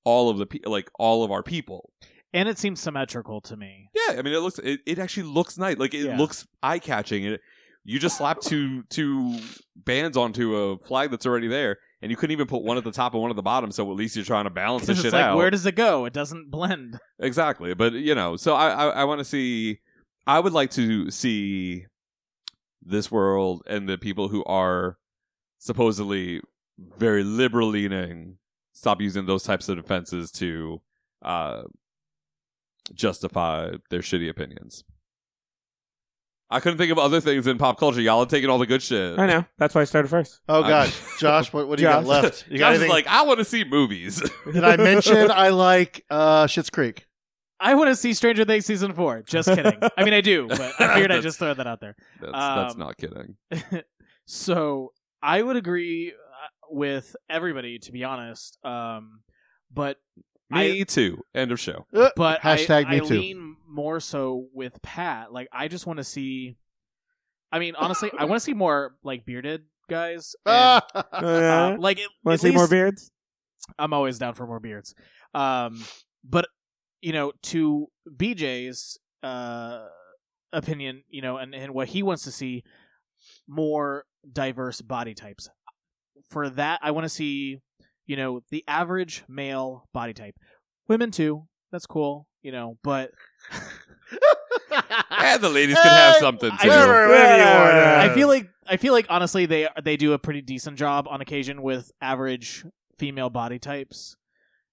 all of the pe- like all of our people, and it seems symmetrical to me. Yeah, I mean, it looks it, it actually looks nice. Like it yeah. looks eye catching. It you just slap two two bands onto a flag that's already there, and you couldn't even put one at the top and one at the bottom. So at least you're trying to balance the shit it's like, out. Where does it go? It doesn't blend. Exactly, but you know, so I I, I want to see. I would like to see this world and the people who are supposedly very liberal leaning stop using those types of defenses to uh, justify their shitty opinions. I couldn't think of other things in pop culture. Y'all are taking all the good shit. I know. That's why I started first. Oh, gosh. Josh, what, what do you got left? You got Josh anything? Is like, I want to see movies. Did I mention I like uh, Schitt's Creek? I want to see Stranger Things Season four. Just kidding. I mean, I do, but I figured I'd just throw that out there. That's, um, that's not kidding. So, I would agree with everybody, to be honest, um but me I, too end of show but hashtag I, me I too lean more so with Pat. Like, I just want to see I mean, honestly, I want to see more like bearded guys. And, uh, uh, like, want to see more beards? I'm always down for more beards. Um, but you know, to B J's uh, opinion, you know, and, and what he wants to see, more diverse body types. For that, I want to see, you know, the average male body type. Women too. That's cool, you know, but. And the ladies hey, can have something too. I, just, yeah. I feel like I feel like honestly they they do a pretty decent job on occasion with average female body types.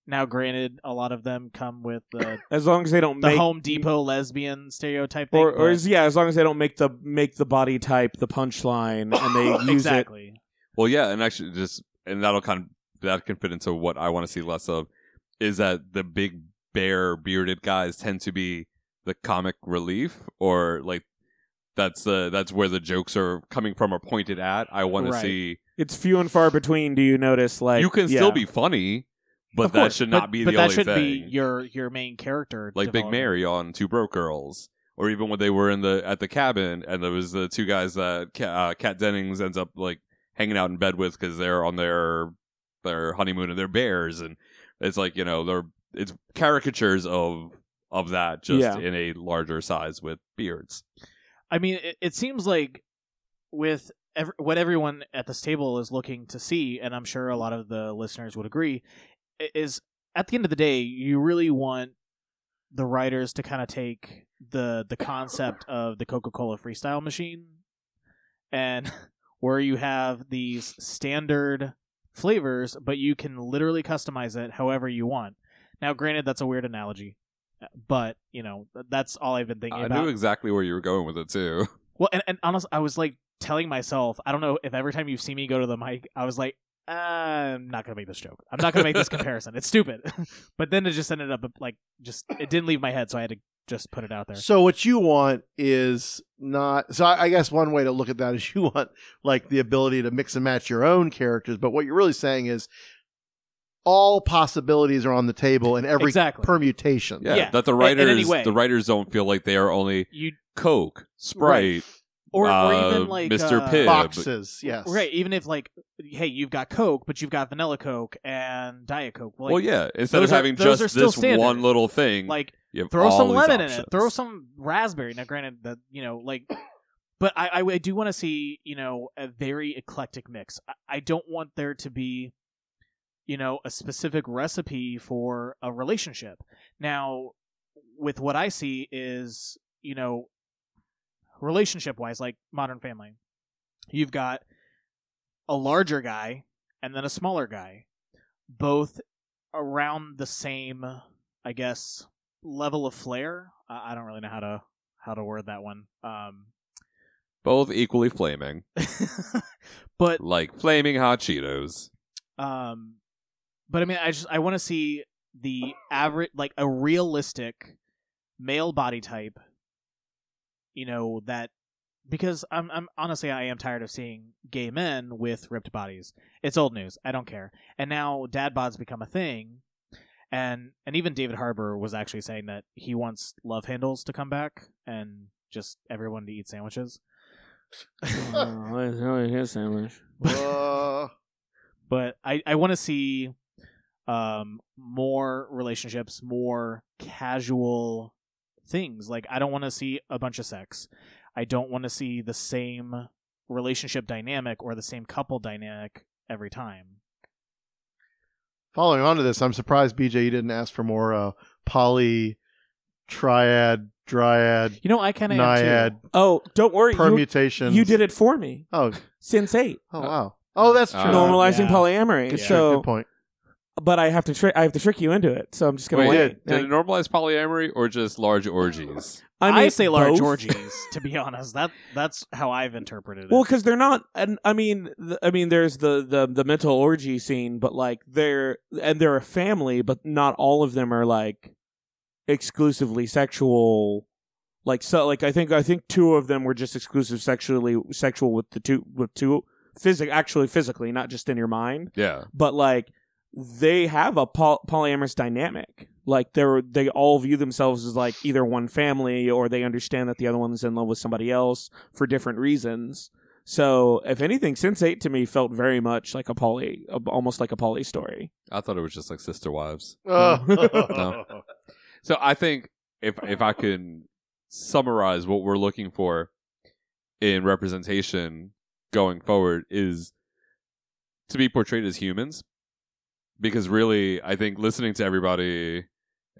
Now, granted, a lot of them come with the as long as they don't the make, Home Depot lesbian stereotype thing, or, or is, yeah, as long as they don't make the make the body type the punchline and they use exactly. it. Well, yeah, and actually, just and that'll kind of, that can fit into what I want to see less of is that the big bear bearded guys tend to be the comic relief, or like that's the that's where the jokes are coming from or pointed at. I want right. to see it's few and far between. Do you notice? Like you can yeah. still be funny. But of that course. should not but, be the only thing. But that should thing. be your, your main character. Like Big Mary on Two Broke Girls. Or even when they were in the at the cabin and there was the two guys that uh, Kat Dennings ends up like hanging out in bed with because they're on their their honeymoon and they're bears. And it's like, you know, they're it's caricatures of of that just yeah. in a larger size with beards. I mean, it, it seems like with ev- what everyone at this table is looking to see, and I'm sure a lot of the listeners would agree, is at the end of the day, you really want the writers to kind of take the the concept of the Coca-Cola freestyle machine and where you have these standard flavors, but you can literally customize it however you want. Now, granted, that's a weird analogy, but, you know, that's all I've been thinking I about. I knew exactly where you were going with it, too. Well, and, and honestly, I was, like, telling myself, I don't know if every time you've seen me go to the mic, I was like, Uh, I'm not gonna make this joke. I'm not gonna make this comparison. It's stupid. But then it just ended up like just it didn't leave my head, so I had to just put it out there. So what you want is not. So I, I guess one way to look at that is you want like the ability to mix and match your own characters. But what you're really saying is all possibilities are on the table in every exactly. permutation. Yeah, yeah, that the writers the writers don't feel like they are only you, Coke, Sprite. Right. Or, uh, or even like Mister Uh, Pibb. Boxes, yes. Right, even if like, hey, you've got Coke, but you've got vanilla Coke and Diet Coke. Like, well, yeah, instead of having are, just this standard. one little thing, like throw some lemon options. in it, throw some raspberry. Now, granted, that you know, like, but I, I, I do want to see, you know, a very eclectic mix. I, I don't want there to be, you know, a specific recipe for a relationship. Now, with what I see is, you know, relationship wise, like Modern Family, you've got a larger guy and then a smaller guy, both around the same, I guess, level of flair. Uh, I don't really know how to how to word that one. Um, both equally flaming, but like flaming hot Cheetos. Um, but I mean, I just I want to see the average, like a realistic male body type. You know, that because I'm I'm honestly I am tired of seeing gay men with ripped bodies. It's old news. I don't care. And now dad bod's become a thing. And and even David Harbour was actually saying that he wants love handles to come back and just everyone to eat sandwiches. Oh, I don't eat a sandwich. uh... But I, I want to see um more relationships, more casual things. Like, I don't want to see a bunch of sex. I don't want to see the same relationship dynamic or the same couple dynamic every time. Following on to this, I'm surprised, B J, you didn't ask for more uh, poly, triad, dryad, you know, I kind of naiad. Oh, don't worry. Permutations. You, you did it for me. Oh. Since eight. Oh, wow. Oh, that's true. Uh, Normalizing yeah. polyamory. Good, yeah. so, Good point. But I have to trick. I have to trick you into it, so I'm just gonna wait. wait. Did, did it normalize polyamory or just large orgies? I, mean, I say large both. orgies, to be honest. That that's how I've interpreted it. Well, because they're not. And I mean, th- I mean, there's the, the the mental orgy scene, but like they're and they're a family, but not all of them are like exclusively sexual. Like so, like I think I think two of them were just exclusive sexually sexual with the two with two physic actually physically, not just in your mind. Yeah, but like. they have a poly- polyamorous dynamic. Like, they're they all view themselves as, like, either one family, or they understand that the other one's in love with somebody else for different reasons. So, if anything, Sense eight to me felt very much like a poly, almost like a poly story. I thought it was just like sister wives. Oh. No. So, I think if if I can summarize what we're looking for in representation going forward is to be portrayed as humans. Because really, I think listening to everybody,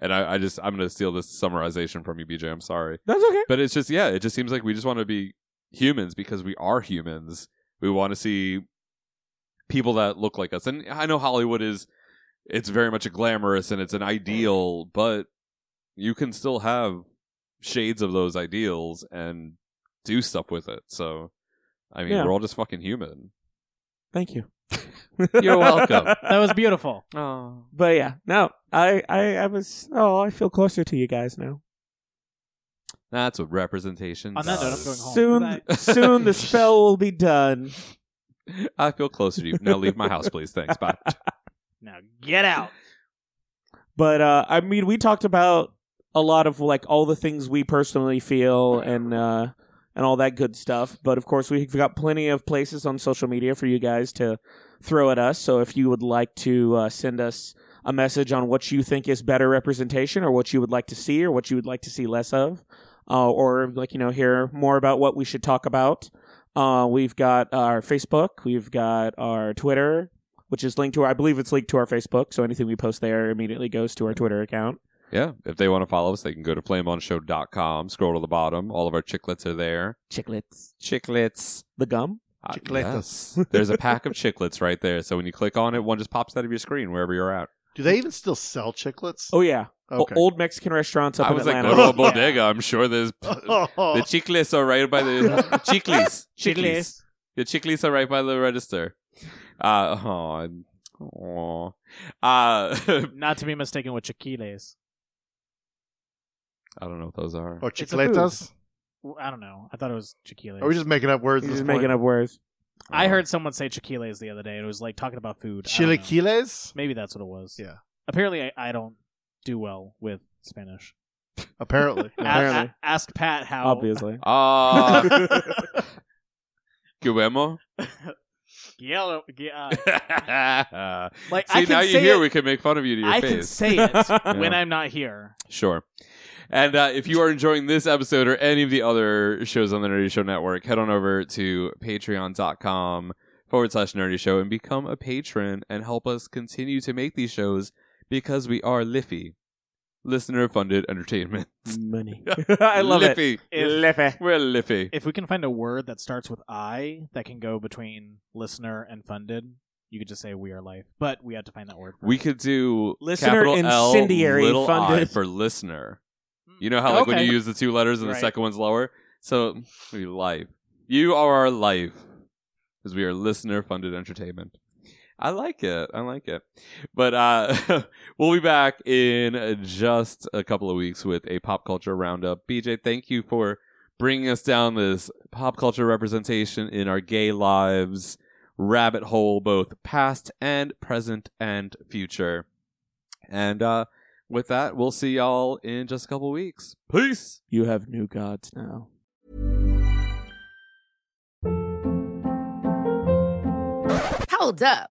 and I, I just, I'm going to steal this summarization from you, B J. I'm sorry. That's okay. But it's just, yeah, it just seems like we just want to be humans because we are humans. We want to see people that look like us. And I know Hollywood is, it's very much a glamorous and it's an ideal, but you can still have shades of those ideals and do stuff with it. So, I mean, yeah. We're all just fucking human. Thank you. You're welcome. That was beautiful. Oh, but yeah, no, I, I, I was. Oh, I feel closer to you guys now. That's what representation. On that does. Note, I'm going home. Soon, soon the spell will be done. I feel closer to you now. Leave my house, please. Thanks. Bye. Now get out. But uh, I mean, we talked about a lot of like all the things we personally feel and. Uh, And all that good stuff. But of course, we've got plenty of places on social media for you guys to throw at us. So if you would like to uh, send us a message on what you think is better representation or what you would like to see or what you would like to see less of, uh, or like, you know, hear more about what we should talk about, uh, we've got our Facebook, we've got our Twitter, which is linked to our, I believe it's linked to our Facebook. So anything we post there immediately goes to our Twitter account. Yeah, if they want to follow us, they can go to flame on show dot com, scroll to the bottom. All of our chiclets are there. Chiclets. Chiclets. The gum? Uh, chiclets. Yes. There's a pack of chiclets right there. So when you click on it, one just pops out of your screen wherever you're at. Do they even still sell chiclets? Oh, yeah. Okay. O- old Mexican restaurants up I in Atlanta. I was like, go to a bodega. I'm sure there's... The chiclets are right by the... Chicles. Chicles. The chiclets are right by the register. Uh, oh, oh. Uh, Not to be mistaken with chiquiles. I don't know what those are. Or chicletas? I don't know. I thought it was chiquiles. Are we just making up words? We're just making up words. I uh, heard someone say chiquiles the other day, and it was like talking about food. Chilaquiles? Maybe that's what it was. Yeah. Apparently, I, I don't do well with Spanish. Apparently. a- Apparently. A- ask Pat how. Obviously. Uh, Guemo? Yellow, yeah. uh, like, see, I can now you're here, it, we can make fun of you to your I face. I can say it yeah. when I'm not here. Sure. And uh, if you are enjoying this episode or any of the other shows on the Nerdy Show Network, head on over to patreon.com forward slash nerdy show and become a patron and help us continue to make these shows because we are Liffy. Listener-funded entertainment. Money. I love Liffy. It. If, Liffy. We're Liffy. If we can find a word that starts with I that can go between listener and funded, you could just say we are life. But we had to find that word. We could do listener incendiary L, little funded. I for listener. You know how like okay. when you use the two letters and right. the second one's lower? So, we life. You are our life. Because we are listener-funded entertainment. I like it. I like it. But uh, we'll be back in just a couple of weeks with a pop culture roundup. B J, thank you for bringing us down this pop culture representation in our gay lives rabbit hole, both past and present and future. And uh, with that, we'll see y'all in just a couple of weeks. Peace. You have new gods now. Hold up.